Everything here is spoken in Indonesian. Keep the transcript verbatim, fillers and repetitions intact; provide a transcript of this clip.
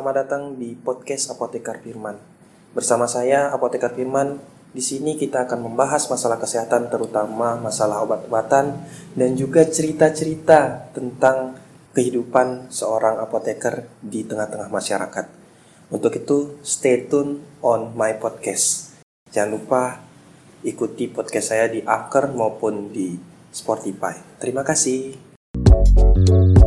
Selamat datang di podcast Apoteker Firman. Bersama saya Apoteker Firman. Di sini kita akan membahas masalah kesehatan, terutama masalah obat-obatan dan juga cerita-cerita tentang kehidupan seorang apoteker di tengah-tengah masyarakat. Untuk itu, stay tune on my podcast. Jangan lupa ikuti podcast saya di Anchor maupun di Spotify. Terima kasih.